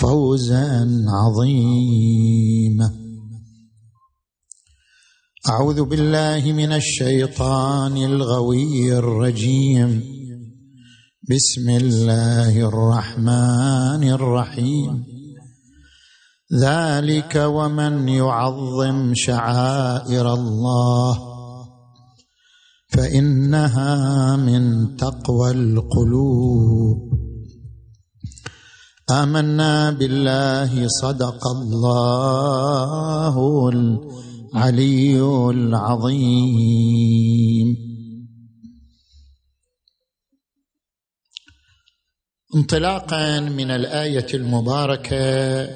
فوزا عظيما. أعوذ بالله من الشيطان الغوي الرجيم. بسم الله الرحمن الرحيم. ذلك ومن يعظم شعائر الله فإنها من تقوى القلوب. آمنا بالله. صدق الله العلي العظيم. انطلاقا من الآية المباركة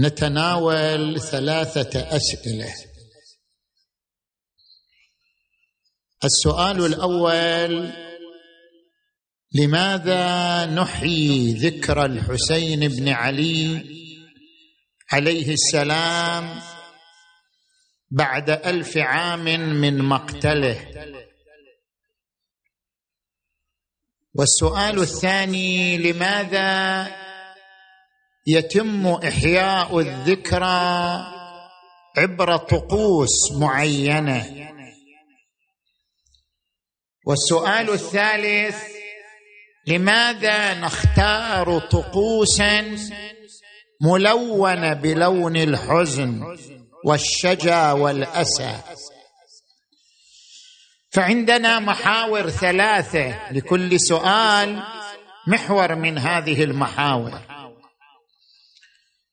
نتناول 3 أسئلة. السؤال الأول: لماذا نحيي ذكرى الحسين بن علي عليه السلام بعد 1000 عام من مقتله؟ والسؤال الثاني: لماذا يتم إحياء الذكرى عبر طقوس معينة؟ والسؤال الثالث: لماذا نختار طقوسا ملونة بلون الحزن والشجا والأسى؟ فعندنا محاور 3، لكل سؤال محور من هذه المحاور.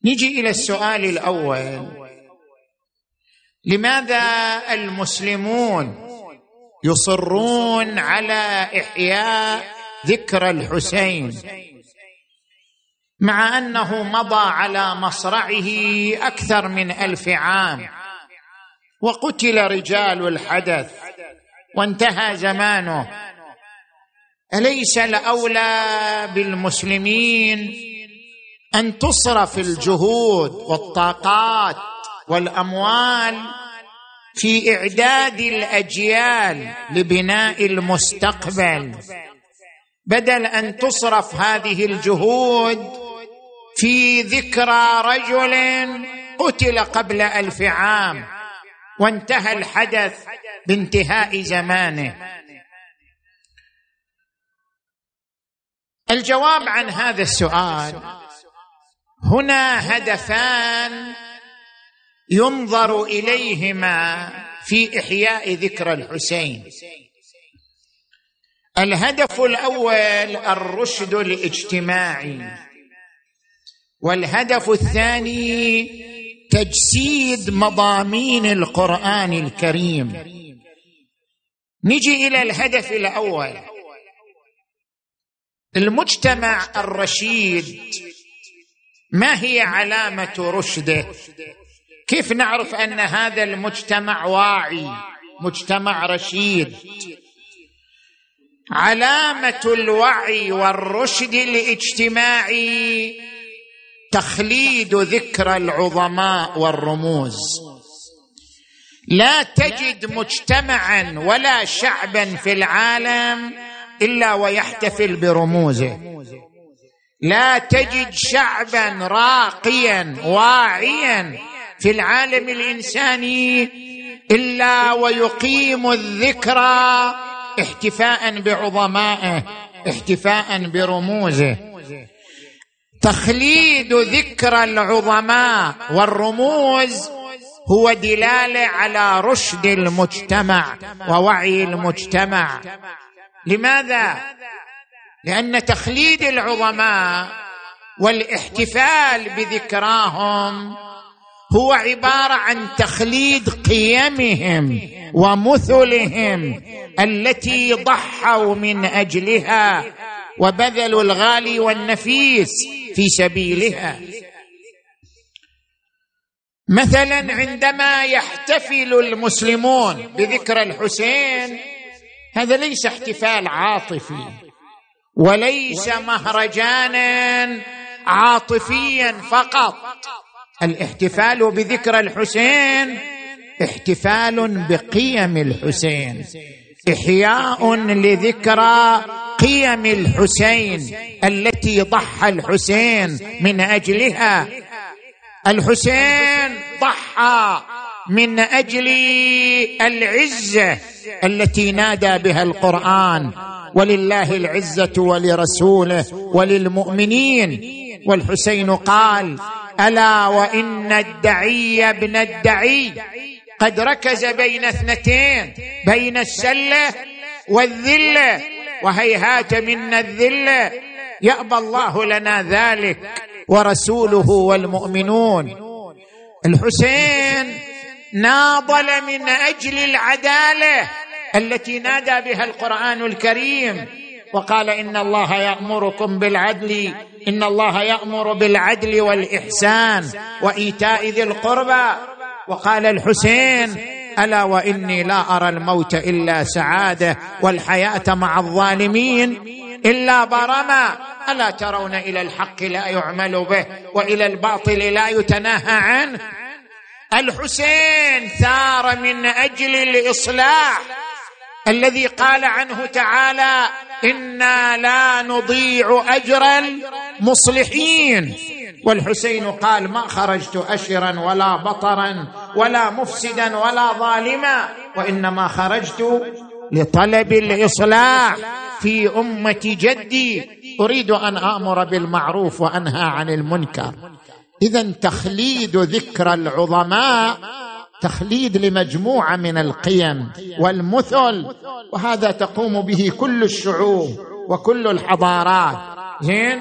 نجي إلى السؤال الأول: لماذا المسلمون يصرون على إحياء ذكرى الحسين مع أنه مضى على مصرعه أكثر من 1000 عام وقتل رجال الحدث وانتهى زمانه؟ أليس الأولى بالمسلمين أن تصرف الجهود والطاقات والأموال في إعداد الأجيال لبناء المستقبل، بدل أن تصرف هذه الجهود في ذكرى رجل قتل قبل 1000 عام وانتهى الحدث بانتهاء زمانه؟ الجواب عن هذا السؤال: هنا هدفان ينظر إليهما في إحياء ذكرى الحسين. الهدف الأول الرشد الاجتماعي، والهدف الثاني تجسيد مضامين القرآن الكريم. نجي إلى الهدف الأول: المجتمع الرشيد، ما هي علامة رشده؟ كيف نعرف أن هذا المجتمع واعي، مجتمع رشيد؟ علامة الوعي والرشد الاجتماعي تخليد ذكرى العظماء والرموز. لا تجد مجتمعا ولا شعبا في العالم إلا ويحتفل برموزه. لا تجد شعبا راقيا واعيا في العالم الإنساني إلا ويقيم الذكرى احتفاء بعظمائه، احتفاء برموزه. تخليد ذكرى العظماء والرموز هو دلالة على رشد المجتمع ووعي المجتمع. لماذا؟ لأن تخليد العظماء والاحتفال بذكراهم هو عبارة عن تخليد قيمهم ومثلهم التي ضحوا من أجلها وبذلوا الغالي والنفيس في سبيلها. مثلا عندما يحتفل المسلمون بذكرى الحسين، هذا ليس احتفال عاطفي وليس مهرجانا عاطفيا فقط. الاحتفال بذكرى الحسين احتفال بقيم الحسين، إحياء لذكرى قيم الحسين التي ضحى الحسين من أجلها. الحسين ضحى من أجل العزة التي نادى بها القرآن: ولله العزة ولرسوله وللمؤمنين. والحسين قال: ألا وإن الدعي ابن الدعي قد ركز بين اثنتين، بين السلة والذلة، وهيهات منا الذلة، يأبى الله لنا ذلك ورسوله والمؤمنون. الحسين ناضل من أجل العدالة التي نادى بها القرآن الكريم وقال: إن الله يأمركم بالعدل، إن الله يأمر بالعدل والإحسان وإيتاء ذي القربى. وقال الحسين: ألا وإني لا أرى الموت إلا سعادة والحياة مع الظالمين إلا برما، ألا ترون إلى الحق لا يعمل به وإلى الباطل لا يتناهى عنه. الحسين ثار من أجل الإصلاح الذي قال عنه تعالى: إنا لا نضيع أجر المصلحين. والحسين قال: ما خرجت أشرا ولا بطرا ولا مفسدا ولا ظالما، وإنما خرجت لطلب الإصلاح في أمة جدي، أريد أن آمر بالمعروف وأنهى عن المنكر. إذن تخليد ذكرى العظماء تخليد لمجموعة من القيم والمثل، وهذا تقوم به كل الشعوب وكل الحضارات. زين؟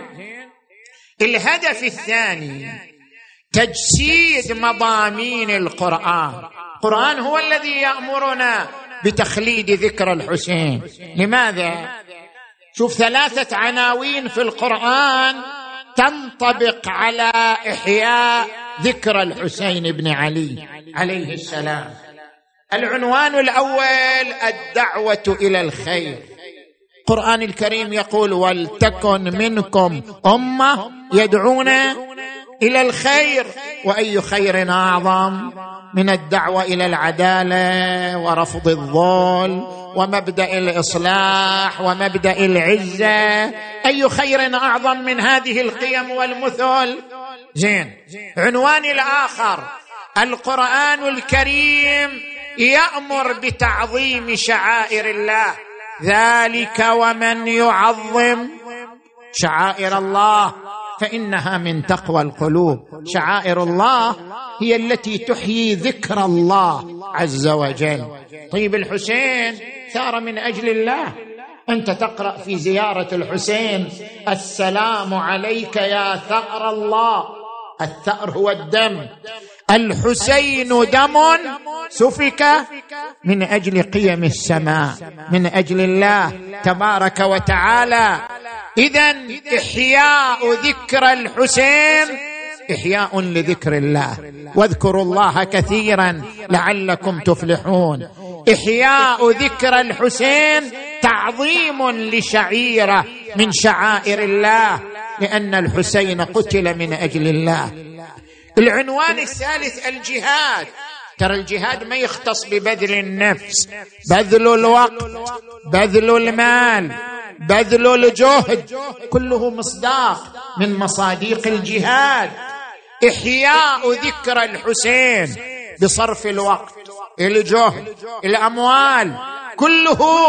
الهدف الثاني تجسيد مضامين القرآن. القرآن هو الذي يأمرنا بتخليد ذكرى الحسين. لماذا؟ شوف 3 عناوين في القرآن تنطبق على إحياء ذكرى الحسين بن علي عليه السلام. العنوان الأول: الدعوة إلى الخير. القرآن الكريم يقول: ولتكن منكم أمة يدعون إلى الخير، وأي خير أعظم من الدعوة إلى العدالة ورفض الظلم ومبدأ الإصلاح ومبدأ العزة، أي خير أعظم من هذه القيم والمثل. زين. عنوان الآخر: القرآن الكريم يأمر بتعظيم شعائر الله، ذلك ومن يعظم شعائر الله فإنها من تقوى القلوب. شعائر الله هي التي تحيي ذكر الله عز وجل. طيب الحسين ثار من أجل الله. أنت تقرأ في زيارة الحسين: السلام عليك يا ثأر الله. الثأر هو الدم، الحسين دم سفك من أجل قيم السماء، من أجل الله تبارك وتعالى. إذن إحياء ذكر الحسين إحياء لذكر الله، واذكروا الله كثيرا لعلكم تفلحون. إحياء ذكر الحسين تعظيم لشعيرة من شعائر الله، لأن الحسين قتل من أجل الله. العنوان الثالث: الجهاد. ترى الجهاد ما يختص ببذل النفس، بذل الوقت، بذل المال، بذل الجهد، كله مصداق من مصاديق الجهاد. إحياء ذكرى الحسين بصرف الوقت، الجهد، الأموال، كله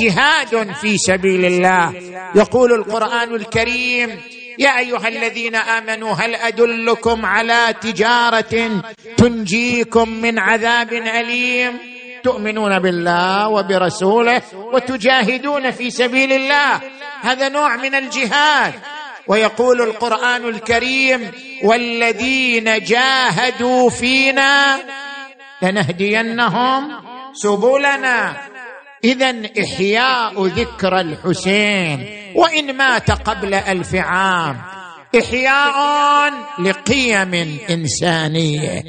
جهاد في سبيل الله. يقول القرآن الكريم: يا أيها الذين آمنوا هل أدلكم على تجارة تنجيكم من عذاب أليم، تؤمنون بالله وبرسوله وتجاهدون في سبيل الله. هذا نوع من الجهاد. ويقول القرآن الكريم: والذين جاهدوا فينا لنهدينهم سبلنا. إذن إحياء ذكرى الحسين وإن مات قبل 1000 عام. إحياء لقيم إنسانية،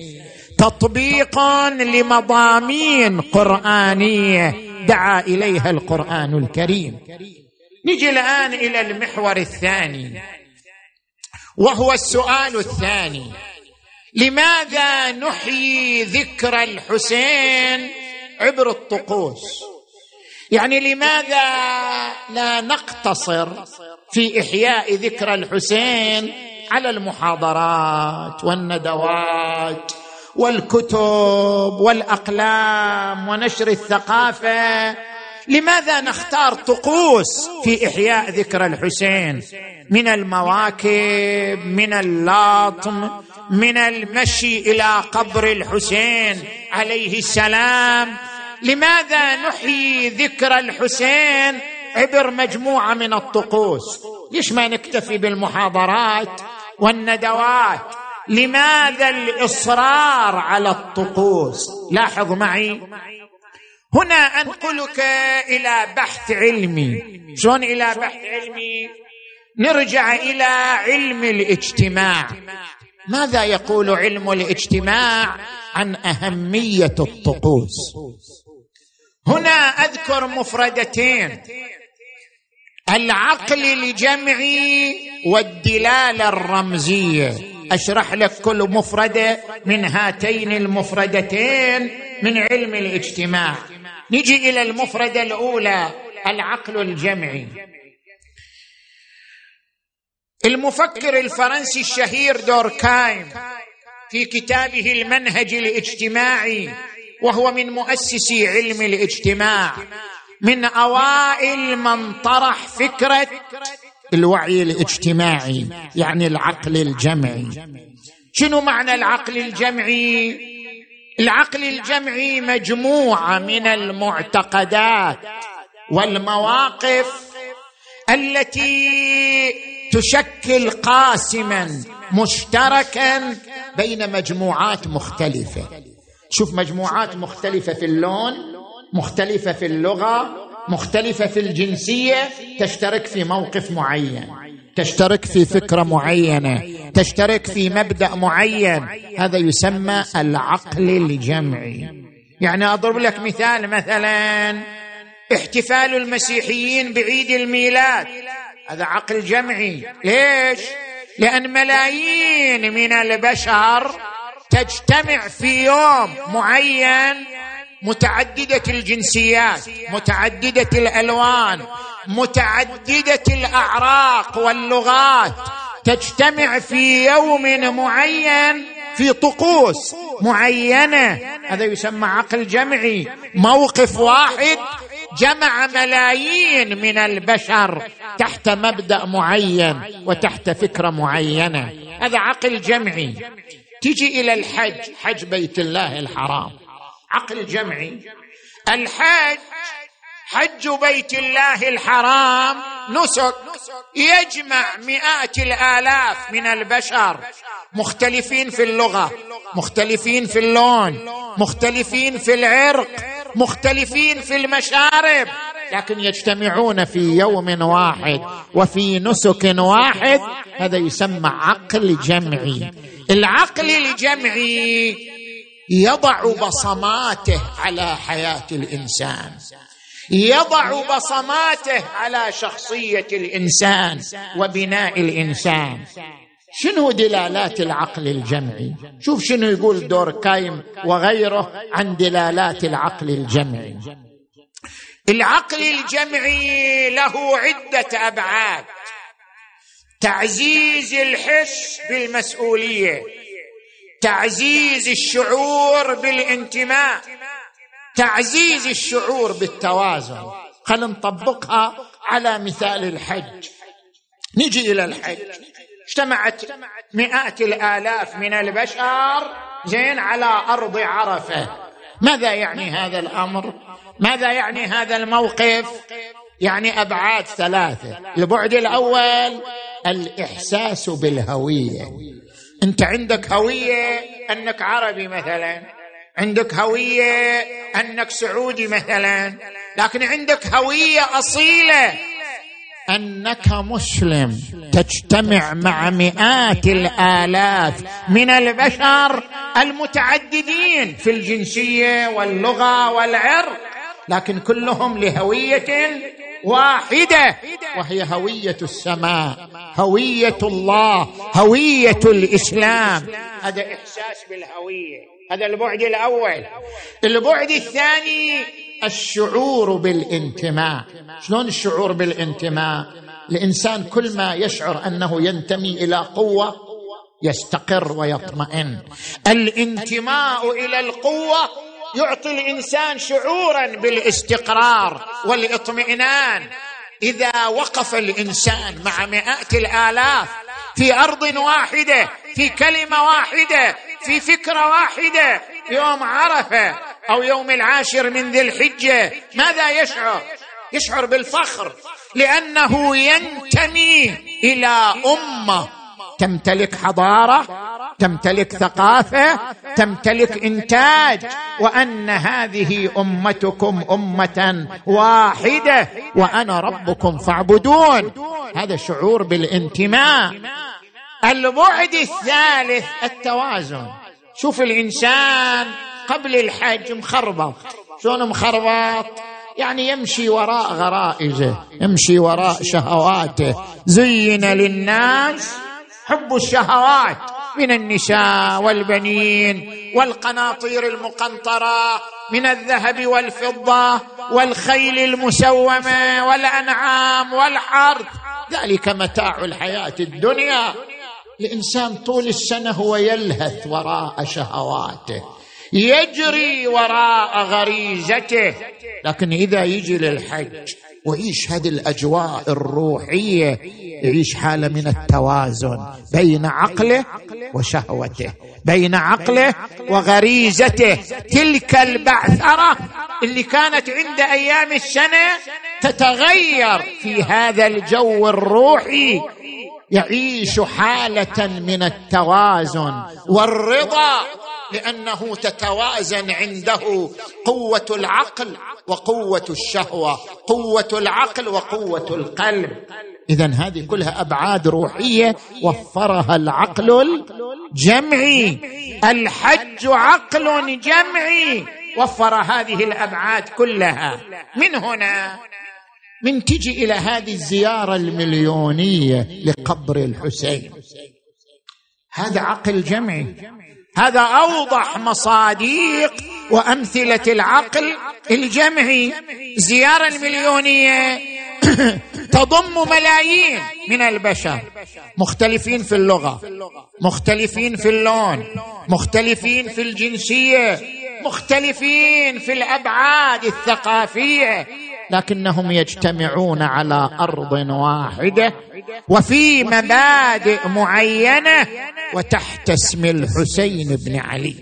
تطبيق لمضامين قرآنية دعا إليها القرآن الكريم. نجي الآن إلى المحور الثاني، وهو السؤال الثاني: لماذا نحيي ذكرى الحسين عبر الطقوس؟ يعني لماذا لا نقتصر في إحياء ذكرى الحسين على المحاضرات والندوات والكتب والأقلام ونشر الثقافة؟ لماذا نختار طقوس في إحياء ذكرى الحسين من المواكب، من اللطم، من المشي إلى قبر الحسين عليه السلام؟ لماذا نحيي ذكرى الحسين عبر مجموعة من الطقوس؟ ليش ما نكتفي بالمحاضرات والندوات؟ لماذا الإصرار على الطقوس؟ لاحظ معي هنا، أنقلك إلى بحث علمي. شلون إلى بحث علمي؟ نرجع إلى علم الاجتماع. ماذا يقول علم الاجتماع عن أهمية الطقوس؟ هنا أذكر مفردتين: العقل الجمعي والدلالة الرمزية. أشرح لك كل مفردة من هاتين المفردتين من علم الاجتماع. نجي إلى المفردة الأولى، العقل الجمعي. المفكر الفرنسي الشهير دور كايم في كتابه المنهج الاجتماعي، وهو من مؤسسي علم الاجتماع، من أوائل من طرح فكرة الوعي الاجتماعي، يعني العقل الجمعي. شنو معنى العقل الجمعي؟ العقل الجمعي مجموعة من المعتقدات والمواقف التي تشكل قاسما مشتركا بين مجموعات مختلفة. شوف، مجموعات مختلفة في اللون، مختلفة في اللغة، مختلفة في الجنسية، تشترك في موقف معين، تشترك في فكرة معينة، تشترك في مبدأ معين. هذا يسمى العقل الجمعي. يعني أضرب لك مثال، مثلا احتفال المسيحيين بعيد الميلاد، هذا عقل جمعي. ليش؟ لأن ملايين من البشر تجتمع في يوم معين، متعددة الجنسيات، متعددة الألوان، متعددة الأعراق واللغات، تجتمع في يوم معين في طقوس معينة. هذا يسمى عقل جمعي. موقف واحد جمع ملايين من البشر تحت مبدأ معين وتحت فكرة معينة. هذا عقل جمعي. تيجي إلى الحج، حج بيت الله الحرام، عقل جمعي. الحج، حج بيت الله الحرام نسك يجمع مئات الآلاف من البشر، مختلفين في اللغة، مختلفين في اللون، مختلفين في العرق، مختلفين في المشارب، لكن يجتمعون في يوم واحد وفي نسك واحد. هذا يسمى عقل جمعي. العقل الجمعي يضع بصماته على حياة الإنسان، يضع بصماته على شخصية الإنسان وبناء الإنسان. شنو دلالات العقل الجمعي؟ شوف شنو يقول دور كايم وغيره عن دلالات العقل الجمعي. العقل الجمعي له عدة أبعاد: تعزيز الحس بالمسؤولية، تعزيز الشعور بالانتماء، تعزيز الشعور بالتوازن. خلينا نطبقها على مثال الحج. نجي إلى الحج، اجتمعت مئات الآلاف من البشر زين على أرض عرفة. ماذا يعني هذا الأمر؟ ماذا يعني هذا الموقف؟ يعني أبعاد ثلاثة. البعد الأول الإحساس بالهوية. أنت عندك هوية أنك عربي مثلا، عندك هوية أنك سعودي مثلا، لكن عندك هوية أصيلة أنك مسلم تجتمع مع مئات الآلاف من البشر المتعددين في الجنسية واللغة والعرق، لكن كلهم لهوية واحدة، وهي هوية السماء، هوية الله، هوية الإسلام. هذا إحساس بالهوية، هذا البعد الأول. البعد الثاني الشعور بالانتماء. شلون الشعور بالانتماء؟ الإنسان كل ما يشعر أنه ينتمي إلى قوة يستقر ويطمئن. الانتماء إلى القوة يعطي الإنسان شعورا بالاستقرار والإطمئنان. إذا وقف الإنسان مع مئات الآلاف في أرض واحدة، في كلمة واحدة، في فكرة واحدة، يوم عرفة أو يوم العاشر من ذي الحجة، ماذا يشعر؟ يشعر بالفخر، لأنه ينتمي إلى أمة تمتلك حضارة، تمتلك ثقافة، تمتلك إنتاج، وأن هذه أمتكم أمة واحدة وأنا ربكم فاعبدون. هذا شعور بالانتماء. البعد الثالث التوازن. شوف الإنسان قبل الحج مخربط. شلون مخربط؟ يعني يمشي وراء غرائزه، يمشي وراء شهواته. زين للناس حب الشهوات من النساء والبنين والقناطير المقنطرة من الذهب والفضة والخيل المسومة والأنعام والحرث، ذلك متاع الحياة الدنيا. الإنسان طول السنة هو يلهث وراء شهواته، يجري وراء غريزته، لكن إذا يجي للحج ويعيش هذه الأجواء الروحية يعيش حالة من التوازن بين عقله وشهوته، بين عقله وغريزته. تلك البعثرة اللي كانت عند أيام السنة تتغير في هذا الجو الروحي، يعيش حالة من التوازن والرضا، لأنه تتوازن عنده قوة العقل وقوة الشهوة، قوة العقل وقوة القلب. إذن هذه كلها أبعاد روحية وفرها العقل الجمعي. الحج عقل جمعي وفر هذه الأبعاد كلها. من هنا من تجي إلى هذه الزيارة المليونية لقبر الحسين، هذا عقل جمعي. هذا أوضح مصادق وأمثلة العقل الجمعي. زيارة المليونية تضم ملايين من البشر، مختلفين في اللغة، مختلفين في اللون، مختلفين في الجنسية، مختلفين في الأبعاد الثقافية، لكنهم يجتمعون على أرض واحدة وفي مبادئ معينة وتحت اسم الحسين بن علي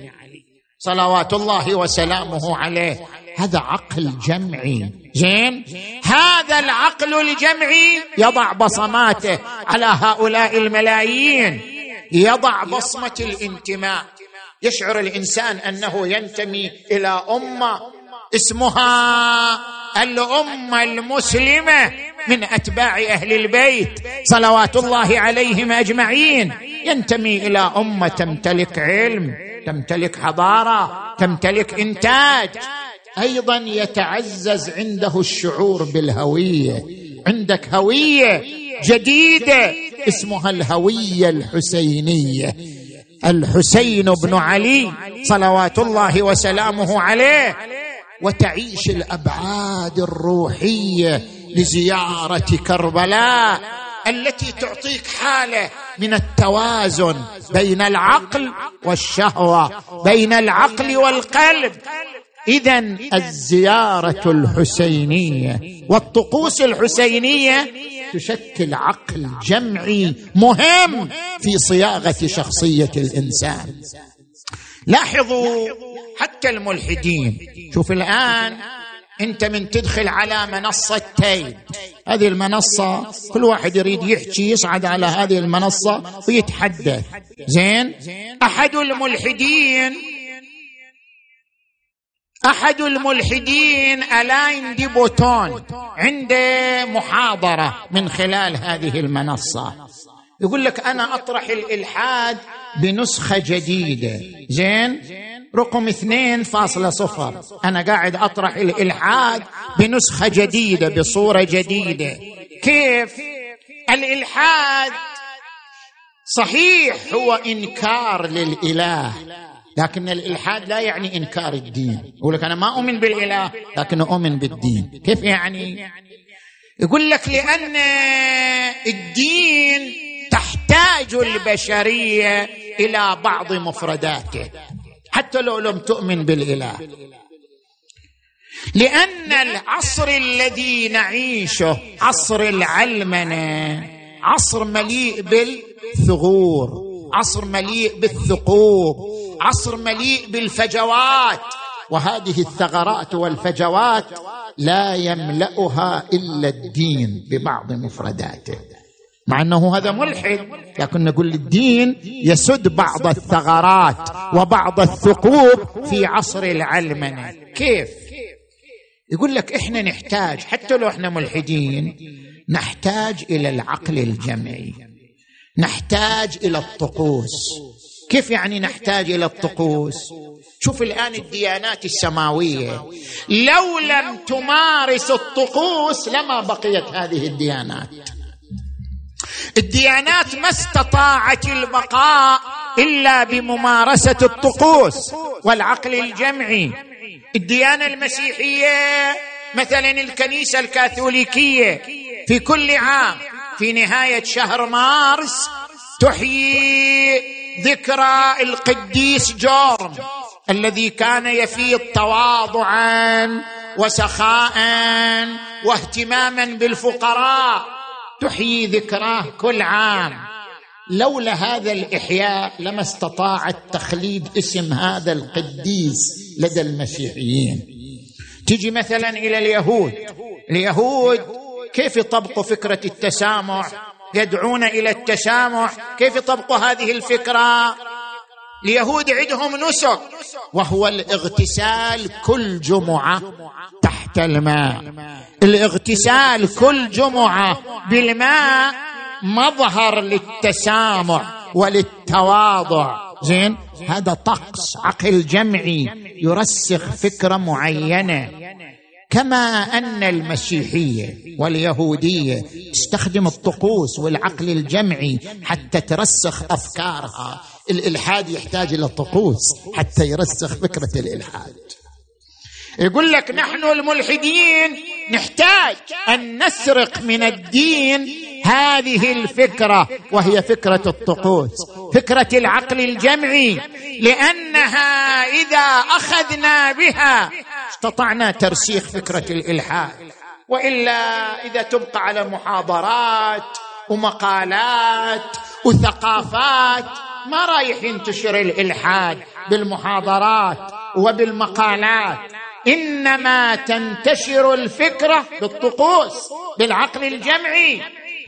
صلوات الله وسلامه عليه. هذا عقل جمعي. زين، هذا العقل الجمعي يضع بصماته على هؤلاء الملايين، يضع بصمة الانتماء. يشعر الإنسان أنه ينتمي إلى أمة اسمها الأمة المسلمة من أتباع أهل البيت صلوات الله عليهم أجمعين. ينتمي إلى أمة تمتلك علم، تمتلك حضارة، تمتلك إنتاج. أيضا يتعزز عنده الشعور بالهوية. عندك هوية جديدة اسمها الهوية الحسينية. الحسين بن علي صلوات الله وسلامه عليه. وتعيش الأبعاد الروحية لزيارة كربلاء التي تعطيك حالة من التوازن بين العقل والشهوة، بين العقل والقلب. إذن الزيارة الحسينية والطقوس الحسينية تشكل عقل جمعي مهم في صياغة شخصية الإنسان. لاحظوا حتى الملحدين. شوف الآن أنت من تدخل على منصة تيد، هذه المنصة كل واحد يريد يحكي يصعد على هذه المنصة ويتحدث. زين، أحد الملحدين أحد الملحدين ألاين دي بوتون عنده محاضرة من خلال هذه المنصة، يقول لك أنا أطرح الإلحاد بنسخة جديدة، زين؟ رقم 2.0. أنا قاعد أطرح الإلحاد بنسخة جديدة، بصورة جديدة. كيف؟ الإلحاد صحيح هو إنكار للإله، لكن الإلحاد لا يعني إنكار الدين. يقول لك أنا ما أؤمن بالإله لكن أؤمن بالدين. كيف يعني؟ يقول لك لأن الدين تحتاج البشرية إلى بعض مفرداته حتى لو لم تؤمن بالإله، لأن العصر الذي نعيشه عصر العلمنة، عصر مليء بالثغور، عصر مليء بالثقوب، عصر مليء بالفجوات، وهذه الثغرات والفجوات لا يملأها إلا الدين ببعض مفرداته. مع أنه هذا ملحد، لكن نقول الدين يسد بعض الثغرات وبعض الثقوب في عصر العلمنة. كيف؟ يقول لك إحنا نحتاج، حتى لو إحنا ملحدين، نحتاج إلى العقل الجمعي، نحتاج إلى الطقوس. كيف يعني نحتاج إلى الطقوس؟ شوف الآن الديانات السماوية لو لم تمارس الطقوس لما بقيت هذه الديانات. الديانات ما استطاعت البقاء إلا بممارسة الطقوس والعقل الجمعي. الديانة المسيحية مثلا الكنيسة الكاثوليكية في كل عام في نهاية شهر مارس تحيي ذكرى القديس جورم الذي كان يفيض تواضعا وسخاء واهتماما بالفقراء، تحيي ذكراه كل عام. لولا هذا الإحياء لما استطاعت تخليد اسم هذا القديس لدى المسيحيين. تجي مثلا إلى اليهود، اليهود كيف يطبقوا فكرة التسامح؟ يدعون إلى التسامح، كيف يطبقوا هذه الفكرة؟ اليهود عندهم نسك وهو الاغتسال كل جمعة تحت الماء، الاغتسال كل جمعة بالماء مظهر للتسامح وللتواضع. زين، هذا طقس عقل جمعي يرسخ فكرة معينة. كما أن المسيحية واليهودية تستخدم الطقوس والعقل الجمعي حتى ترسخ أفكارها، الإلحاد يحتاج إلى الطقوس حتى يرسخ فكرة الإلحاد. يقول لك نحن الملحدين نحتاج أن نسرق من الدين هذه الفكرة، وهي فكرة الطقوس، فكرة العقل الجمعي، لأنها إذا أخذنا بها استطعنا ترسيخ فكرة الإلحاد. وإلا إذا تبقى على محاضرات ومقالات وثقافات ما رايح ينتشر الإلحاد بالمحاضرات وبالمقالات، إنما تنتشر الفكرة بالطقوس بالعقل الجمعي.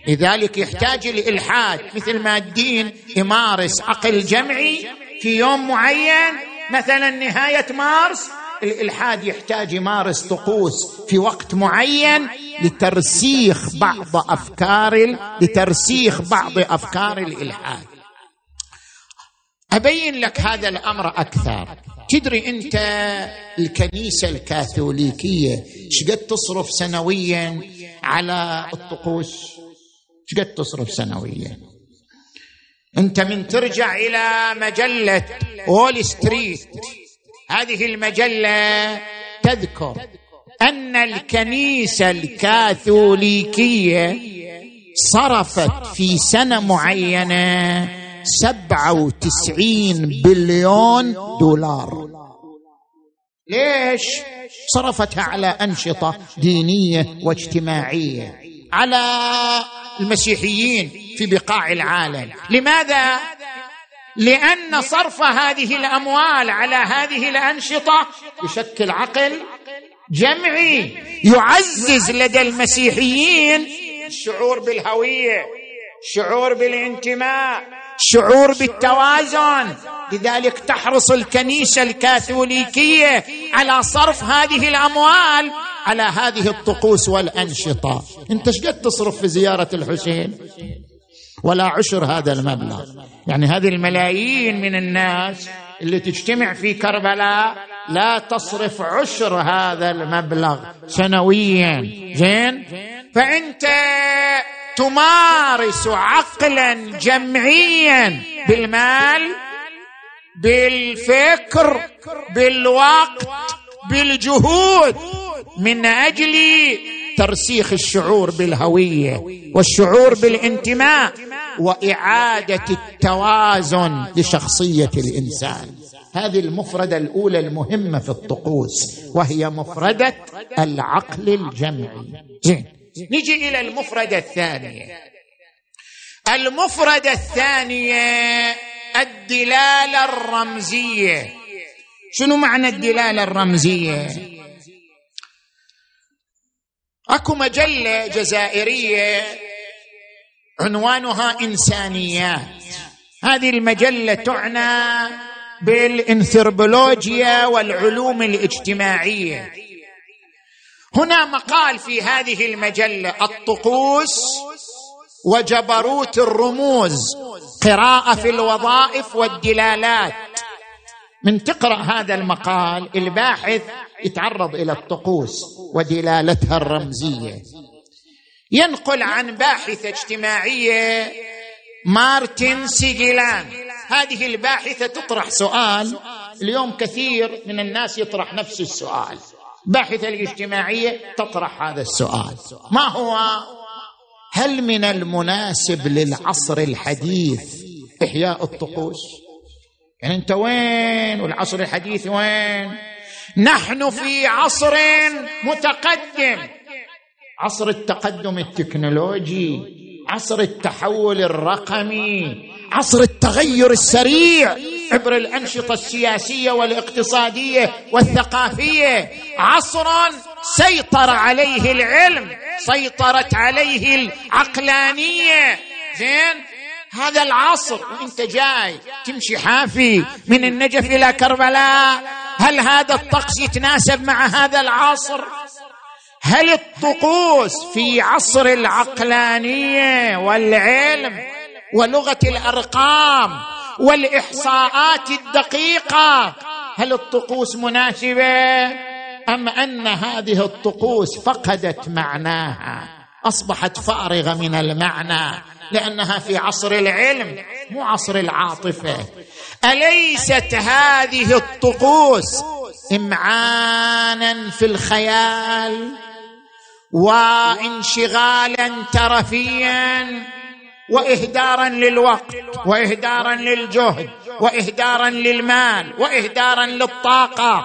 لذلك يحتاج الإلحاد مثل ما الدين يمارس عقل جمعي في يوم معين، مثلا نهاية مارس، الإلحاد يحتاج يمارس طقوس في وقت معين لترسيخ بعض أفكار الإلحاد. أبين لك هذا الأمر أكثر. تدري أنت الكنيسة الكاثوليكية شقد تصرف سنويا على الطقوس؟ شقد تصرف سنويا؟ أنت من ترجع إلى مجلة وول ستريت، هذه المجلة تذكر أن الكنيسة الكاثوليكية صرفت في سنة معينة 97 بليون دولار. ليش؟ صرفتها على أنشطة دينية واجتماعية على المسيحيين في بقاع العالم. لماذا؟ لأن صرف هذه الأموال على هذه الأنشطة يشكل عقل جمعي، يعزز لدى المسيحيين الشعور بالهوية، الشعور بالانتماء، شعور بالتوازن. لذلك تحرص الكنيسة الكاثوليكية على صرف هذه الأموال على هذه الطقوس والأنشطة. انت شقد تصرف في زيارة الحسين؟ ولا عشر هذا المبلغ. يعني هذه الملايين من الناس اللي تجتمع في كربلاء لا تصرف عشر هذا المبلغ سنويا. زين، فأنت تمارس عقلا جمعيا بالمال، بالفكر، بالوقت، بالجهود، من أجل ترسيخ الشعور بالهوية والشعور بالانتماء وإعادة التوازن لشخصية الإنسان. هذه المفردة الأولى المهمة في الطقوس، وهي مفردة العقل الجمعي. نجي إلى المفردة الثانية. المفردة الثانية الدلالة الرمزية. شنو معنى الدلالة الرمزية؟ أكو مجلة جزائرية عنوانها إنسانيات. هذه المجلة تعنى بالإنثروبولوجيا والعلوم الاجتماعية. هنا مقال في هذه المجلة الطقوس وجبروت الرموز، قراءة في الوظائف والدلالات. من تقرأ هذا المقال الباحث يتعرض إلى الطقوس ودلالتها الرمزية. ينقل عن باحثة اجتماعية مارتين سيجيلان. هذه الباحثة تطرح سؤال، اليوم كثير من الناس يطرح نفس السؤال، باحثة الاجتماعية تطرح هذا السؤال، ما هو؟ هل من المناسب للعصر الحديث إحياء الطقوس؟ يعني أنت وين والعصر الحديث وين؟ نحن في عصر متقدم، عصر التقدم التكنولوجي، عصر التحول الرقمي، عصر التغير السريع عبر الأنشطة السياسية والاقتصادية والثقافية، عصر سيطر عليه العلم، سيطرت عليه العقلانية. زين، هذا العصر وانت جاي تمشي حافي من النجف إلى كربلاء، هل هذا الطقس يتناسب مع هذا العصر؟ هل الطقوس في عصر العقلانية والعلم ولغة الأرقام والإحصاءات الدقيقة، هل الطقوس مناسبة؟ أم أن هذه الطقوس فقدت معناها، أصبحت فارغة من المعنى لأنها في عصر العلم مو عصر العاطفة؟ أليست هذه الطقوس إمعانا في الخيال وانشغالا ترفيا وإهدارا للوقت وإهدارا للجهد وإهدارا للمال وإهدارا للطاقة؟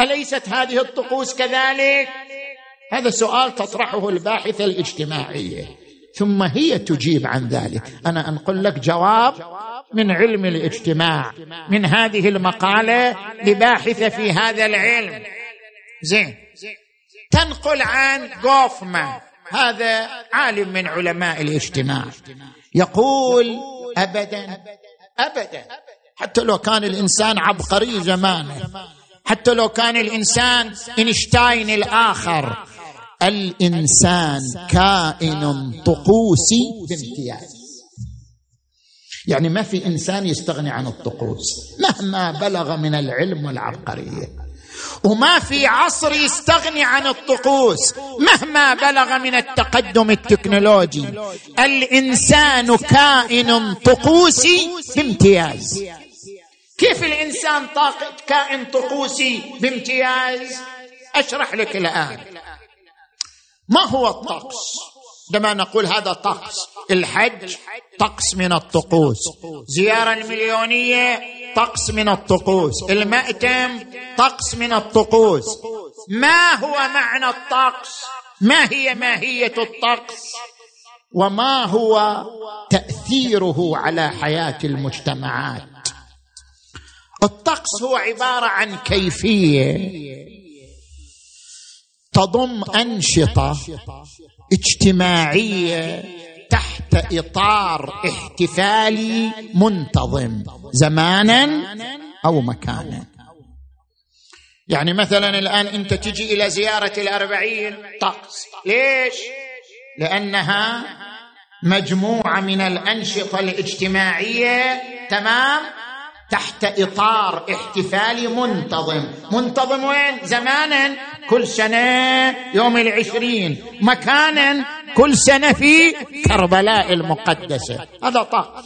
أليست هذه الطقوس كذلك؟ هذا سؤال تطرحه الباحثة الاجتماعية، ثم هي تجيب عن ذلك. أنا أنقل لك جواب من علم الاجتماع، من هذه المقالة لباحثة في هذا العلم. زين، تنقل عن غوفمان، هذا عالم من علماء الاجتماع، يقول أبدا أبدا، حتى لو كان الإنسان عبقري زمانه، حتى لو كان الإنسان إينشتاين الآخر، الإنسان كائن طقوسي بامتياز. يعني ما في إنسان يستغني عن الطقوس مهما بلغ من العلم والعبقرية، وما في عصر يستغني عن الطقوس مهما بلغ من التقدم التكنولوجي. الإنسان كائن طقوسي بامتياز. كيف الإنسان كائن طقوسي بامتياز؟ أشرح لك الآن ما هو الطقس. عندما نقول هذا طقس، الحج طقس من الطقوس، زيارة المليونية طقس من الطقوس، المأتم طقس من الطقوس. ما هو معنى الطقس؟ ما هي ماهية الطقس؟ وما هو تأثيره على حياة المجتمعات؟ الطقس هو عبارة عن كيفية تضم أنشطة اجتماعية تحت إطار احتفالي منتظم زمانا أو مكانا. يعني مثلا الآن أنت تجي إلى زيارة الأربعين طقس، ليش؟ لأنها مجموعة من الأنشطة الاجتماعية، تمام، تحت إطار احتفالي منتظم. منتظم وين؟ زمانا كل سنة يوم 20، مكانا كل سنة في كربلاء المقدسة. هذا طقس.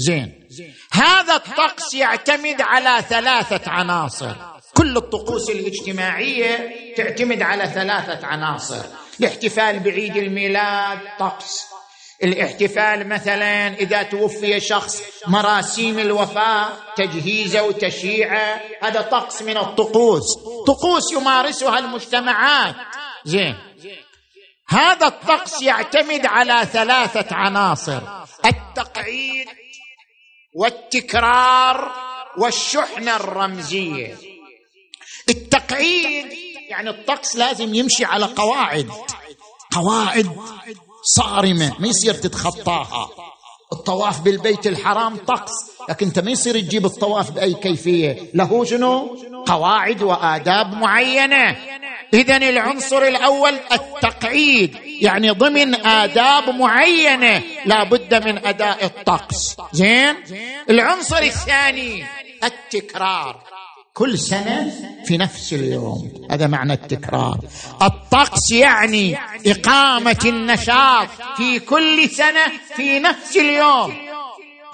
زين، هذا الطقس يعتمد على 3 عناصر. كل الطقوس الاجتماعية تعتمد على 3 عناصر. الاحتفال بعيد الميلاد طقس، الاحتفال مثلا إذا توفي شخص مراسيم الوفاة تجهيزه وتشييعه، هذا طقس من الطقوس، طقوس يمارسها المجتمعات. زين، هذا الطقس يعتمد على 3 عناصر: التقعيد والتكرار والشحنة الرمزية. التقعيد يعني الطقس لازم يمشي على قواعد صارمة، ما يصير تتخطاها. الطواف بالبيت الحرام طقس، لكن انت ما يصير تجيب الطواف بأي كيفية، له شنو؟ قواعد وآداب معينة. إذن العنصر الأول التقعيد، يعني ضمن آداب معينة لا بد من أداء الطقس. زين، العنصر الثاني التكرار، كل سنة في نفس اليوم، هذا معنى التكرار. الطقس يعني إقامة النشاط في كل سنة في نفس اليوم.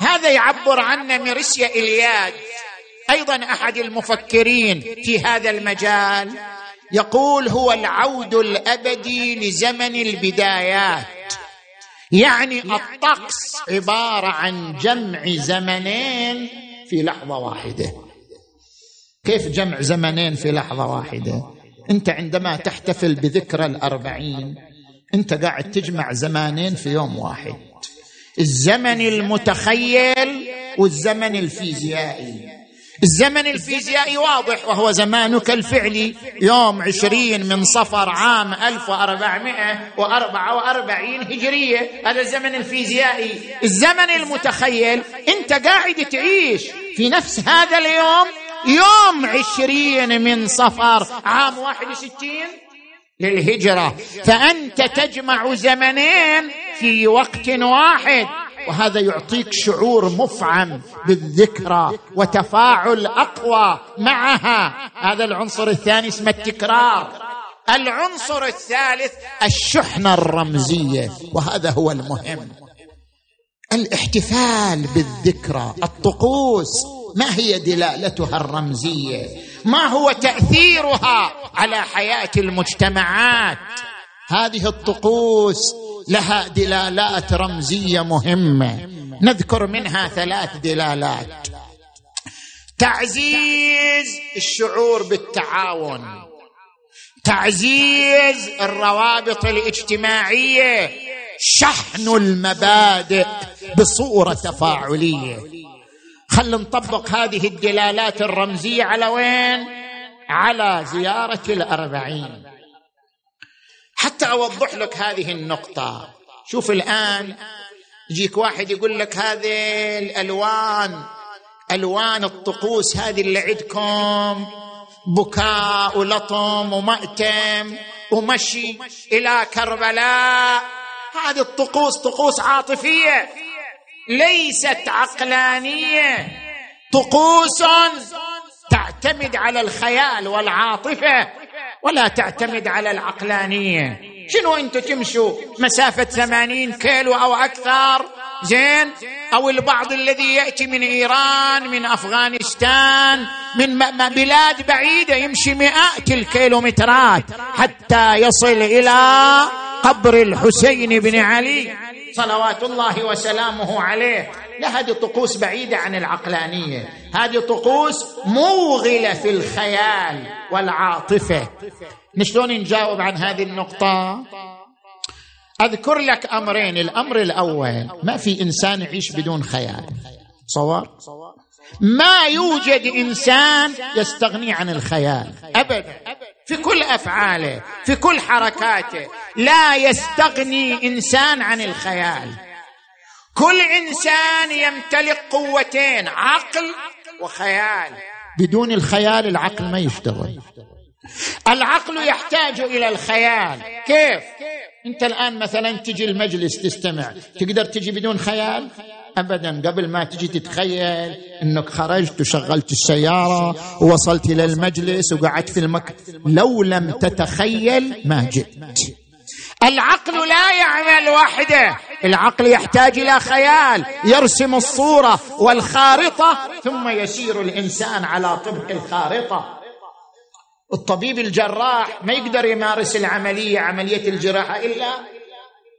هذا يعبر عنه ميرسيا إلياد، أيضا أحد المفكرين في هذا المجال، يقول: هو العود الأبدي لزمن البدايات. يعني الطقس عبارة عن جمع زمنين في لحظة واحدة. كيف جمع زمنين في لحظة واحدة؟ أنت عندما تحتفل بذكرى 40 أنت قاعد تجمع زمانين في يوم واحد: الزمن المتخيل والزمن الفيزيائي. الزمن الفيزيائي واضح، وهو زمانك الفعلي، يوم 20 من صفر عام 1444 هجرية، هذا الزمن الفيزيائي. الزمن المتخيل أنت قاعد تعيش في نفس هذا اليوم، يوم 20 من صفر عام 61 للهجرة، فأنت تجمع زمنين في وقت واحد، وهذا يعطيك شعور مفعم بالذكرى وتفاعل أقوى معها. هذا العنصر الثاني اسمه التكرار. العنصر الثالث الشحنة الرمزية، وهذا هو المهم، الاحتفال بالذكرى. الطقوس ما هي دلالتها الرمزية؟ ما هو تأثيرها على حياة المجتمعات؟ هذه الطقوس لها دلالات رمزية مهمة، نذكر منها 3 دلالات: تعزيز الشعور بالتعاون، تعزيز الروابط الاجتماعية، شحن المبادئ بصورة تفاعلية. خلنا نطبق هذه الدلالات الرمزية على وين؟ على زيارة 40. حتى أوضح لك هذه النقطة. شوف الآن يجيك واحد يقول لك هذه الألوان، ألوان الطقوس هذه اللي عندكم، بكاء ولطم ومأتم ومشي إلى كربلاء، هذه الطقوس طقوس عاطفية ليست عقلانية، طقوس تعتمد على الخيال والعاطفة ولا تعتمد على العقلانية. شنو أنتوا تمشوا مسافة 80 كيلو أو أكثر؟ زين، أو البعض الذي يأتي من إيران، من أفغانستان، من بلاد بعيدة، يمشي 100 كيلومترات حتى يصل إلى قبر الحسين بن علي صلوات الله وسلامه عليه. لا، هذه طقوس بعيدة عن العقلانية، هذه طقوس موغلة في الخيال والعاطفة. نشلون نجاوب عن هذه النقطة؟ أذكر لك أمرين. الأمر الأول: ما في إنسان يعيش بدون خيال، صور؟ ما يوجد إنسان يستغني عن الخيال أبدا، في كل أفعاله، في كل حركاته، لا يستغني إنسان عن الخيال. كل إنسان يمتلك قوتين، عقل وخيال. بدون الخيال العقل ما يشتغل. العقل يحتاج إلى الخيال. كيف؟ أنت الآن مثلا تجي المجلس تستمع، تقدر تجي بدون خيال؟ أبدا. قبل ما تجي تتخيل أنك خرجت وشغلت السيارة ووصلت إلى المجلس وقعدت في المكتب، لو لم تتخيل ما جئت. العقل لا يعمل وحده، العقل يحتاج إلى خيال، يرسم الصورة والخارطة ثم يسير الإنسان على طبق الخارطة. الطبيب الجراح ما يقدر يمارس العملية، عملية الجراحة، إلا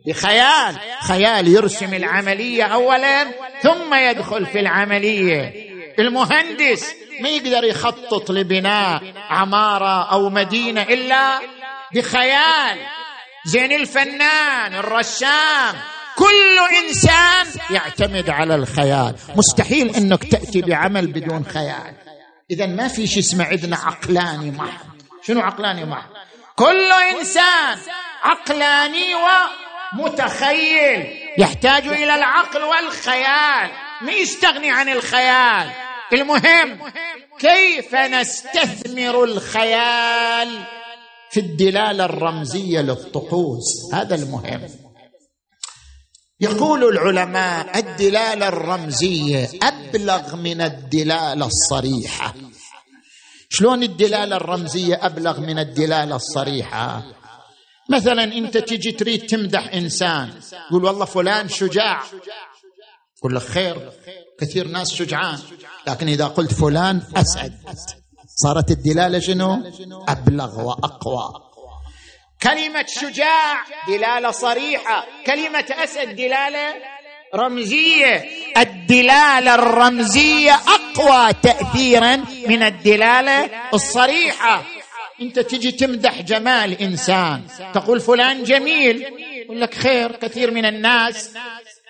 بخيال. خيال يرسم العملية أولا ثم يدخل في العملية. المهندس ما يقدر يخطط لبناء عمارة أو مدينة إلا بخيال. زين، الفنان، الرسام، كل إنسان يعتمد على الخيال. مستحيل أنك تأتي بعمل بدون خيال. إذا ما في شيء اسمه عندنا عقلاني محض. شنو عقلاني محض؟ كل إنسان عقلاني ومتخيل، يحتاج إلى العقل والخيال، ما يستغني عن الخيال. المهم كيف نستثمر الخيال في الدلالة الرمزية للطقوس، هذا المهم. يقول العلماء الدلالة الرمزية أبلغ من الدلالة الصريحة. شلون الدلالة الرمزية أبلغ من الدلالة الصريحة؟ مثلا أنت تجي تريد تمدح إنسان، تقول والله فلان شجاع، قل لك خير، كثير ناس شجعان، لكن إذا قلت فلان أسعد صارت الدلالة شنو؟ أبلغ وأقوى. كلمة شجاع دلالة صريحة، كلمة أسد دلالة رمزية. الدلالة الرمزية أقوى تأثيرا من الدلالة الصريحة. أنت تجي تمدح جمال إنسان، تقول فلان جميل، يقول لك خير، كثير من الناس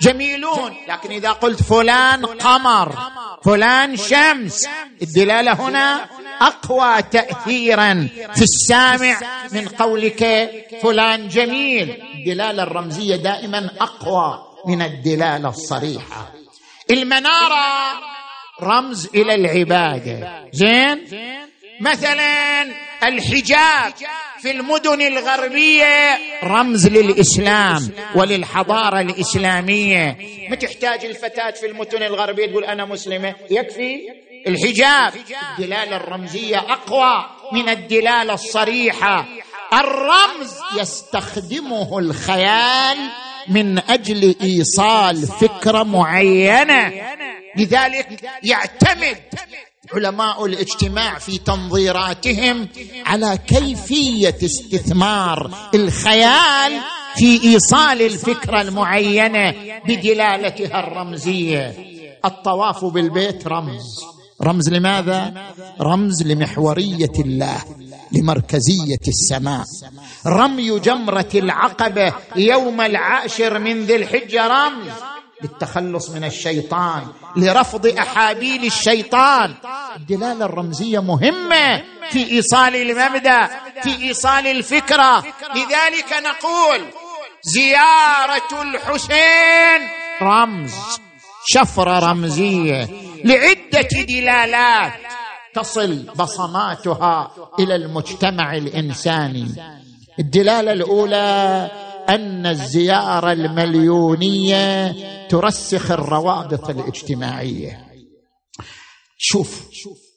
جميلون، لكن إذا قلت فلان قمر، فلان شمس، الدلالة هنا أقوى تأثيرا في السامع من قولك فلان جميل. الدلالة الرمزية دائما أقوى من الدلالة الصريحة. المنارة رمز إلى العبادة. زين، مثلا الحجاب في المدن الغربية رمز للإسلام وللحضارة الإسلامية. ما تحتاج الفتاة في المدن الغربية تقول أنا مسلمة، يكفي الحجاب. الدلالة الرمزية أقوى من الدلالة الصريحة. الرمز يستخدمه الخيال من أجل إيصال فكرة معينة، لذلك يعتمد علماء الاجتماع في تنظيراتهم على كيفية استثمار الخيال في إيصال الفكرة المعينة بدلالتها الرمزية. الطواف بالبيت رمز لماذا؟ رمز لمحورية الله، لمركزية السماء. رمي جمرة العقبة يوم العاشر من ذي الحجة رمز للتخلص من الشيطان، لرفض أحابيل الشيطان. الدلالة الرمزية مهمة في إيصال المبدأ، في إيصال الفكرة. لذلك نقول زيارة الحسين رمز، شفرة رمزية لعدة دلالات تصل بصماتها إلى المجتمع الإنساني. الدلالة الأولى أن الزيارة المليونية ترسخ الروابط الاجتماعية. شوف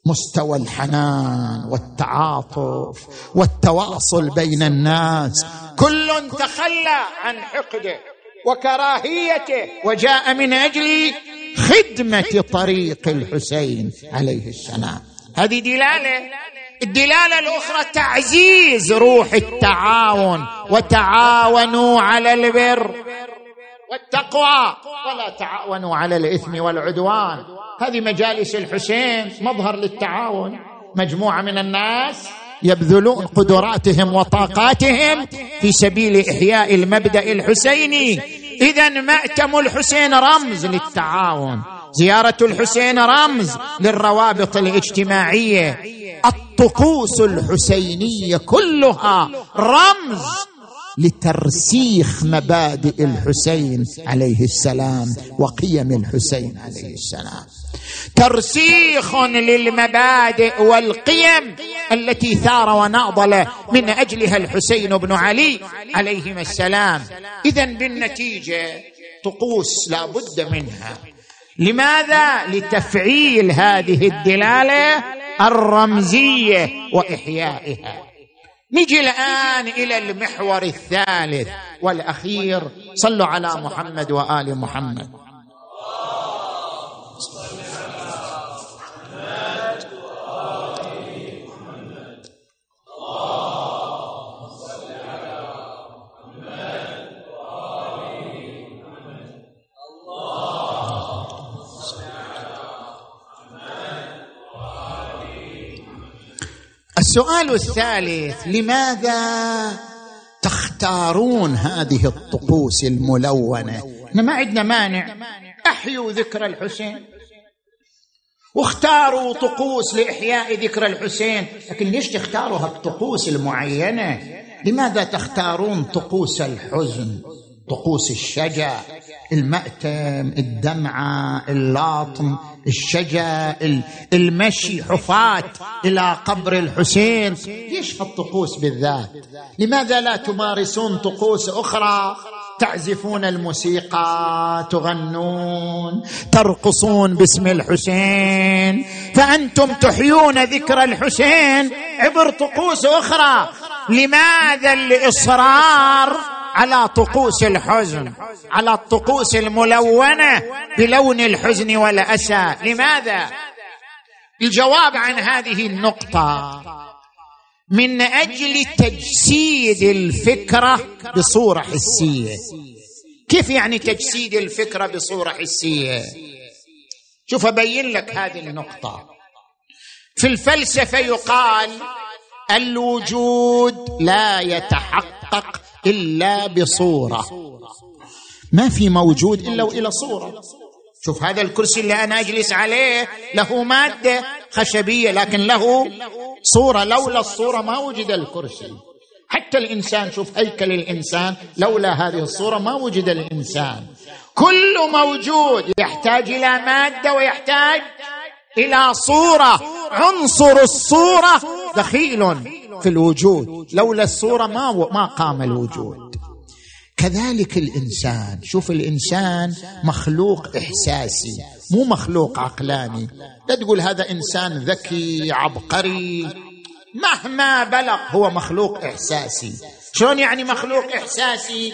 مستوى الحنان والتعاطف والتواصل بين الناس، كل تخلى عن حقده وكراهيته وجاء من أجل خدمة طريق الحسين عليه السلام. هذه دلالة. الدلالة الأخرى تعزيز روح التعاون، وتعاونوا على البر والتقوى ولا تعاونوا على الإثم والعدوان. هذه مجالس الحسين مظهر للتعاون، مجموعة من الناس يبذلون قدراتهم وطاقاتهم في سبيل إحياء المبدأ الحسيني. إذن مأتم الحسين رمز للتعاون، زيارة الحسين رمز للروابط الاجتماعية. الطقوس الحسينية كلها رمز لترسيخ مبادئ الحسين عليه السلام وقيم الحسين عليه السلام، ترسيخ للمبادئ والقيم التي ثار وناضل من أجلها الحسين بن علي عليهما السلام. إذن بالنتيجة طقوس لا بد منها. لماذا؟ لتفعيل هذه الدلالة الرمزية وإحيائها. نجي الآن إلى المحور الثالث والأخير. صلوا على محمد وآل محمد. السؤال الثالث: لماذا تختارون هذه الطقوس الملونة؟ إحنا ما عندنا مانع، أحيوا ذكرى الحسين واختاروا طقوس لإحياء ذكرى الحسين، لكن ليش تختاروا هالطقوس المعينة؟ لماذا تختارون طقوس الحزن، طقوس الشجا، المأتم، الدمعة، اللطم، الشجا، المشي حفاة إلى قبر الحسين؟ ليش هالطقوس بالذات؟ لماذا لا تمارسون طقوس أخرى؟ تعزفون الموسيقى، تغنون، ترقصون باسم الحسين، فأنتم تحيون ذكرى الحسين عبر طقوس أخرى. لماذا الإصرار على طقوس الحزن، على الطقوس الملونة بلون الحزن والأسى؟ لماذا؟ الجواب عن هذه النقطة: من أجل تجسيد الفكرة بصورة حسية. كيف يعني تجسيد الفكرة بصورة حسية؟ شوف أبين لك هذه النقطة. في الفلسفة يقال: الوجود لا يتحقق إلا بصورة، ما في موجود إلا وإلى صورة. شوف هذا الكرسي اللي أنا أجلس عليه له مادة خشبية لكن له صورة، لولا الصورة ما وجد الكرسي. حتى الإنسان، شوف هيكل الإنسان، لولا هذه الصورة ما وجد الإنسان. كل موجود يحتاج إلى مادة ويحتاج إلى صورة. عنصر الصورة دخيل في الوجود، لولا الصورة ما قام الوجود. كذلك الإنسان، شوف الإنسان مخلوق إحساسي، مو مخلوق عقلاني. لا تقول هذا إنسان ذكي عبقري، مهما بلغ هو مخلوق إحساسي. شلون يعني مخلوق إحساسي؟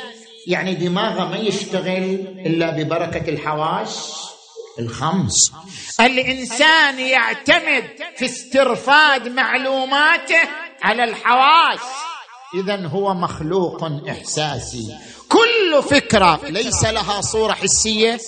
يعني دماغه ما يشتغل إلا ببركة الحواس الخمس. الإنسان يعتمد في استرفاد معلوماته على الحواس، إذن هو مخلوق إحساسي. كل فكرة ليس لها صورة حسية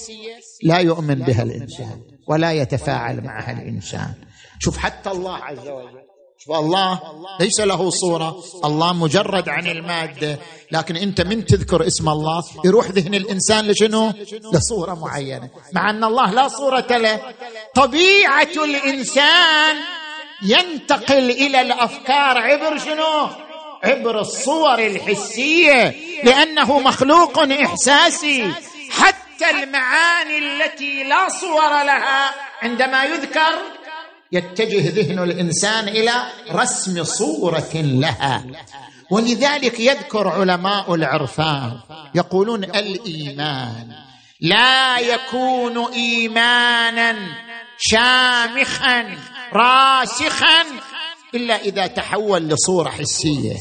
لا يؤمن بها الإنسان ولا يتفاعل معها الإنسان. شوف حتى الله عز وجل، والله ليس له صورة، الله مجرد عن المادة، لكن أنت من تذكر اسم الله يروح ذهن الإنسان لشنو؟ لصورة معينة، مع أن الله لا صورة له. طبيعة الإنسان ينتقل إلى الأفكار عبر شنو؟ عبر الصور الحسية، لأنه مخلوق إحساسي. حتى المعاني التي لا صور لها عندما يذكر يتجه ذهن الإنسان إلى رسم صورة لها. ولذلك يذكر علماء العرفان يقولون: الإيمان لا يكون إيمانا شامخا راسخا إلا إذا تحول لصورة حسية.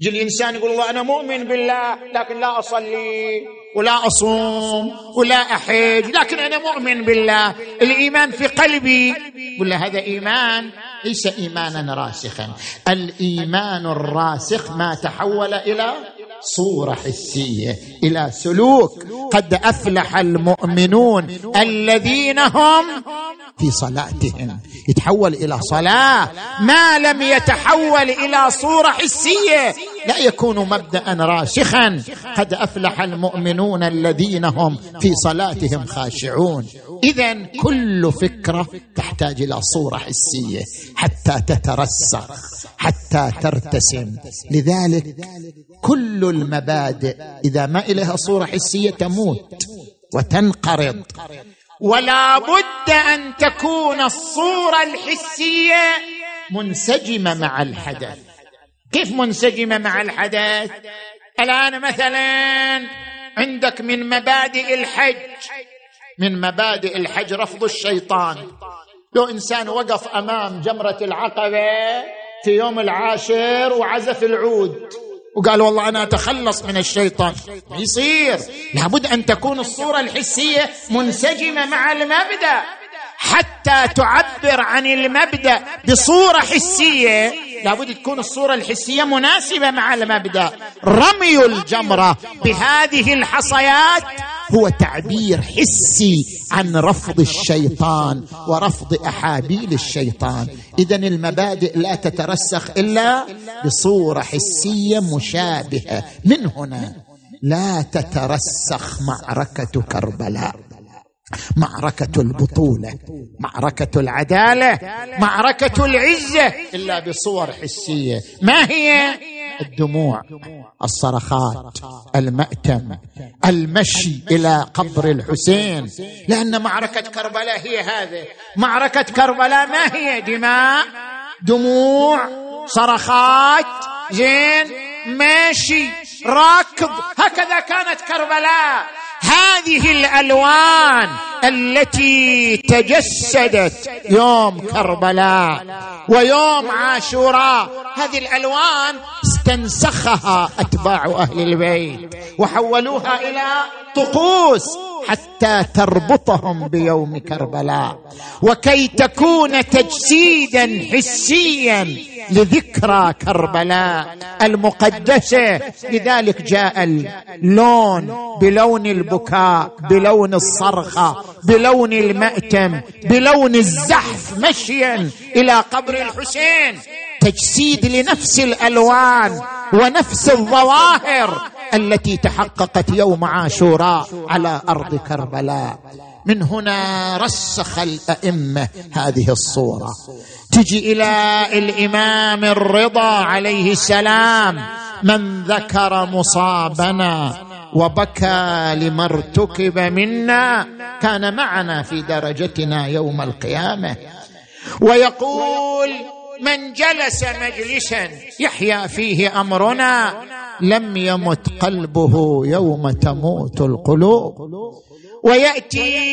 يجي الإنسان يقول: الله أنا مؤمن بالله لكن لا أصلي ولا أصوم ولا أحج، لكن أنا مؤمن بالله، الإيمان في قلبي. يقول له هذا إيمان ليس إيمانا راسخا. الإيمان الراسخ ما تحول إلى صورة حسية، إلى سلوك. قد أفلح المؤمنون الذين هم في صلاتهم، يتحول إلى صلاة. ما لم يتحول إلى صورة حسية لا يكون مبدأ راسخا. قد أفلح المؤمنون الذين هم في صلاتهم خاشعون. إذن كل فكرة تحتاج إلى صورة حسية حتى تترسخ، حتى ترتسم. لذلك كل المبادئ إذا ما إليها صورة حسية تموت وتنقرض، ولا بد أن تكون الصورة الحسية منسجمة مع الحدث. كيف منسجمة مع الحدث؟ الآن مثلا عندك من مبادئ الحج، من مبادئ الحج رفض الشيطان. لو إنسان وقف أمام جمرة العقبة في يوم العاشر وعزف العود وقال والله أنا أتخلص من الشيطان، يصير. لابد أن تكون الصورة الحسية منسجمة مع المبدأ حتى تعبر عن المبدأ بصورة حسية. لابد تكون الصورة الحسية مناسبة مع المبدأ. رمي الجمرة بهذه الحصيات هو تعبير حسي عن رفض الشيطان ورفض أحابيل الشيطان. إذن المبادئ لا تترسخ إلا بصورة حسية مشابهة. من هنا لا تترسخ معركة كربلاء، معركة البطولة، معركة العدالة، معركة العزة، إلا بصور حسية. ما هي؟ الدموع، الصرخات، المأتم، المشي إلى قبر الحسين. لأن معركة كربلاء هي هذه. معركة كربلاء ما هي؟ دماء، دموع، صرخات، زين، ماشي، راكب. هكذا كانت كربلاء. هذه الألوان التي تجسدت يوم كربلاء ويوم عاشوراء، هذه الألوان استنسخها أتباع أهل البيت وحولوها إلى طقوس حتى تربطهم بيوم كربلاء، وكي تكون تجسيدا حسيا لذكرى كربلاء المقدسة. لذلك جاء اللون بلون البكاء، بلون الصرخة، بلون المأتم، بلون الزحف مشيا إلى قبر الحسين، تجسيد لنفس الألوان ونفس الظواهر التي تحققت يوم عاشوراء على أرض كربلاء. من هنا رسخ الأئمة هذه الصورة. تجي إلى الإمام الرضا عليه السلام: من ذكر مصابنا وبكى لما ارتكب منا كان معنا في درجتنا يوم القيامة. ويقول: من جلس مجلسا يحيا فيه أمرنا لم يمت قلبه يوم تموت القلوب. ويأتي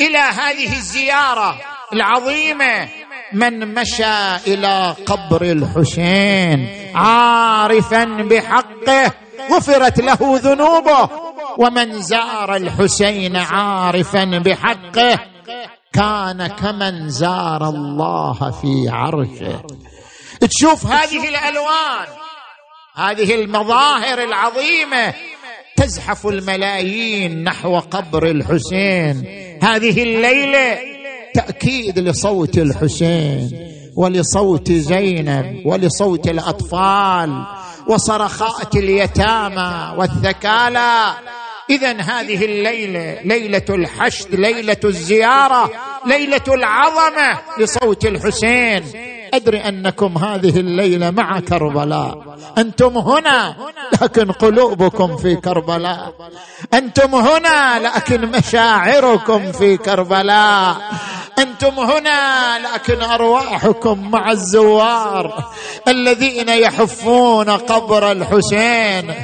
إلى هذه الزيارة العظيمة: من مشى إلى قبر الحسين عارفا بحقه غفرت له ذنوبه، ومن زار الحسين عارفا بحقه كان كمن زار الله في عرشه. تشوف هذه الألوان، هذه المظاهر العظيمة تزحف الملايين نحو قبر الحسين. هذه الليلة تأكيد لصوت الحسين ولصوت زينب ولصوت الأطفال وصرخات اليتامى والثكالى. إذن هذه الليلة ليلة الحشد، ليلة الزيارة، ليلة العظمة لصوت الحسين. أدري أنكم هذه الليلة مع كربلاء، أنتم هنا لكن قلوبكم في كربلاء، أنتم هنا لكن مشاعركم في كربلاء، أنتم هنا لكن أرواحكم مع الزوار الذين يحفون قبر الحسين.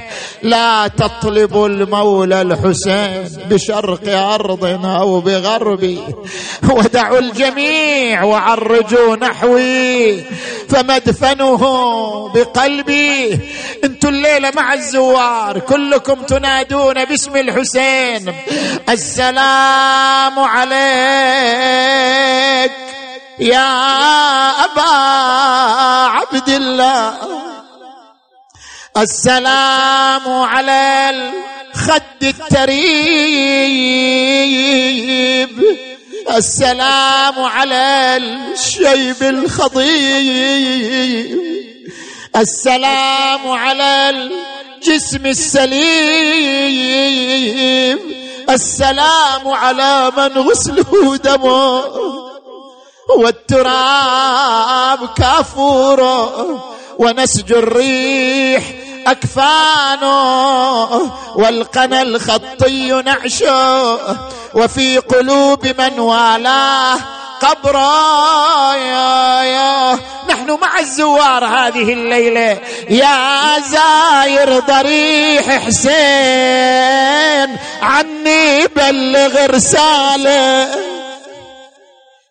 لا تطلبوا المولى الحسين بشرق أرضنا أو بغربي، ودعوا الجميع وعرجوا نحوي فمدفنه بقلبي. أنتم الليلة مع الزوار، كلكم تنادون باسم الحسين: السلام عليك يا أبا عبد الله، السلام على الخد التريب، السلام على الشيب الخضيب، السلام على الجسم السليم، السلام على من غسله دمه والتراب كافوره، ونسج الريح أكفانه والقنا الخطي نعشه، وفي قلوب من والاه قبرا. نحن مع الزوار هذه الليلة، يا زائر ضريح حسين عني بلغ رسالة،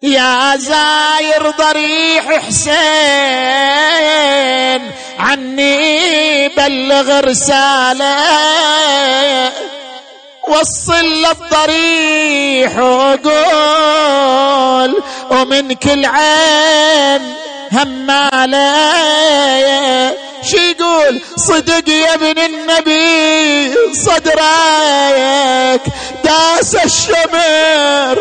يا زائر ضريح حسين عني بلغ رسالة، وصل للضريح وقول ومن كل عين همالة، شي يقول صدق يا ابن النبي صدرك داس الشمر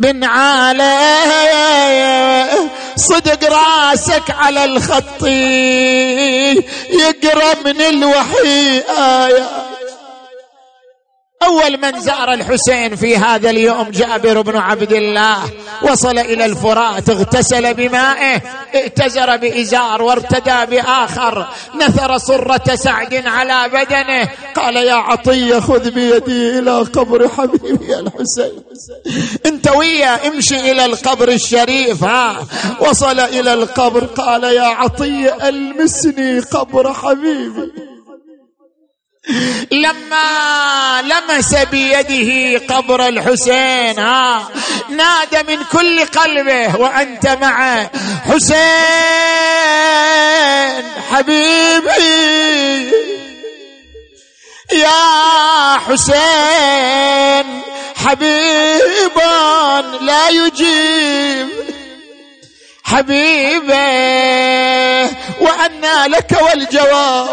بن علاء، صدق راسك على الخط يقرأ من الوحي آية. أول من زار الحسين في هذا اليوم جابر بن عبد الله، وصل إلى الفرات، اغتسل بمائه، ائتزر بإزار وارتدى بآخر، نثر صرة سعد على بدنه، قال يا عطية خذ بيدي إلى قبر حبيبي الحسين، انت ويا امشي إلى القبر الشريف. وصل إلى القبر قال يا عطية ألمسني قبر حبيبي، لما لمس بيده قبر الحسين نادى من كل قلبه وأنت معه حسين حبيبي، يا حسين حبيبا لا يجيب حبيبه، وأنى لك والجواب،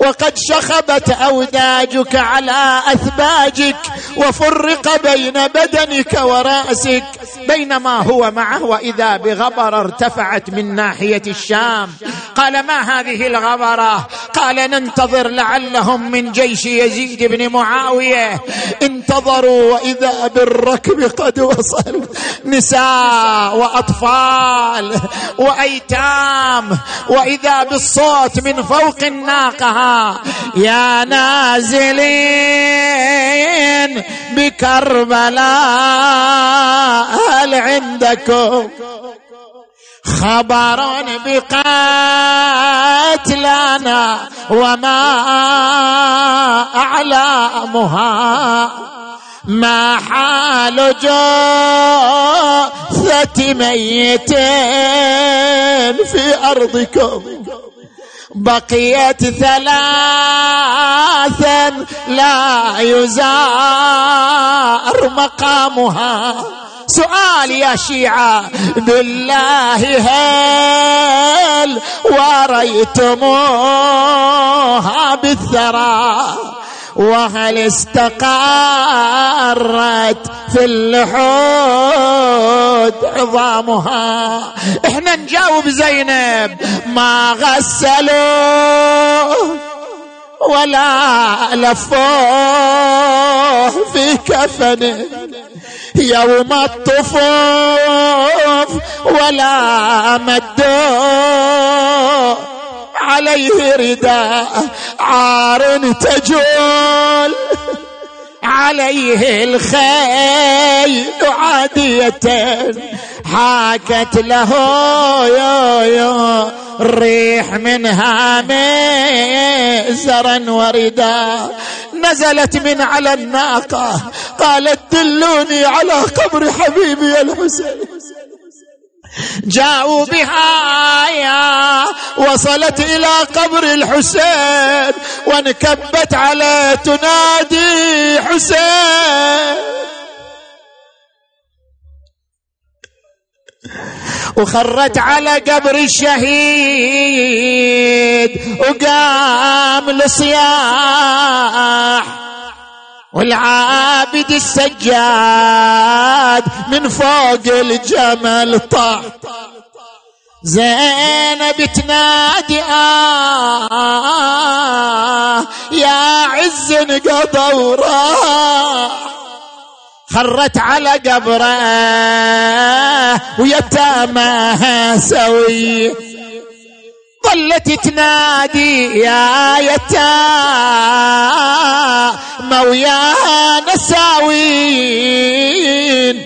وقد شخبت أوداجك على أثباجك وفرق بين بدنك ورأسك. بينما هو معه وإذا بغبرة ارتفعت من ناحية الشام، قال ما هذه الغبرة؟ قال ننتظر لعلهم من جيش يزيد بن معاوية. انتظروا وإذا بالركب قد وصل، نساء وأطفال وأيتام، وإذا بالصوت من فوق الناقة يا نازلين بكربلاء هل عندكم خبر بقاتلنا وما أعلامها، ما حال جثة ميتين في أرضكم، بقيت ثلاثا لا يزار مقامها. سؤال يا شيعة بالله، هل وريتموها بالثرى؟ وهل استقرت في اللحود عظامها؟ احنا نجاوب زينب ما غسلوه ولا لفوه في كفنه يوم الطفوف، ولا مدوه عليه رداء، عار تجول عليه الخيل عادية، حاكت له الريح منها ميزرا وردا. نزلت من على الناقة قالت دلوني على قبر حبيبي الحسين، جاءوا بها وصلت إلى قبر الحسين وانكبت عليه تنادي حسين، وخرت على قبر الشهيد وقام لصياح، والعابد السجاد من فوق الجمل طاح، زينب تنادي يا عز انقضى وراح، خرت على قبره ويتاماها سوي، ظلت تنادي يا يتامى وياها نساوين،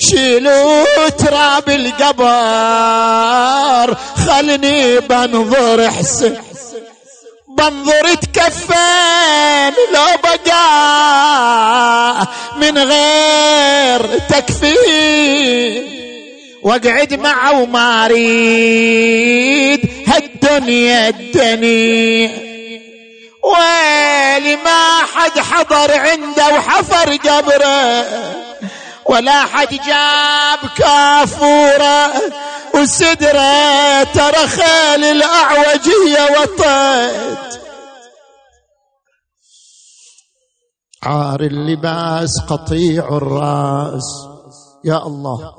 شيلوا تراب القبر خلني بنظر حسن، بنظر تكفن لو بقى من غير تكفين، واقعد معه وما اريد هالدنيا الدنيا، ويلي ما حد حضر عنده وحفر قبره، ولا حد جاب كافورة وسدرة، ترى خال الأعوجية وطت عار اللباس قطيع الرأس. يا الله،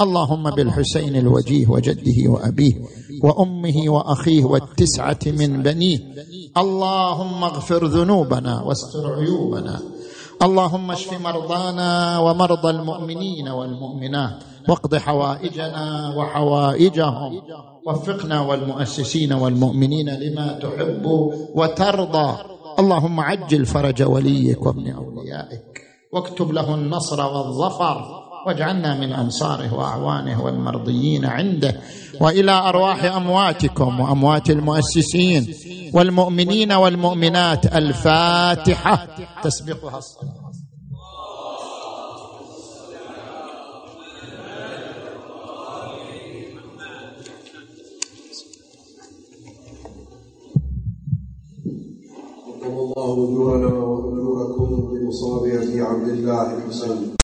اللهم بالحسين الوجيه وجده وأبيه وأمه وأخيه والتسعة من بنيه، اللهم اغفر ذنوبنا واستر عيوبنا، اللهم اشف مرضانا ومرضى المؤمنين والمؤمنات، واقض حوائجنا وحوائجهم، وفقنا والمؤسسين والمؤمنين لما تحب وترضى. اللهم عجل فرج وليك وابن أوليائك، واكتب له النصر والظفر، واجعلنا من أنصاره وأعوانه والمرضيين عنده. وإلى أرواح أمواتكم وأموات المؤسسين والمؤمنين والمؤمنات الفاتحة تسبقها الصلاة. الله نورنا ونوركم بمصابيح عبد الله الحسين.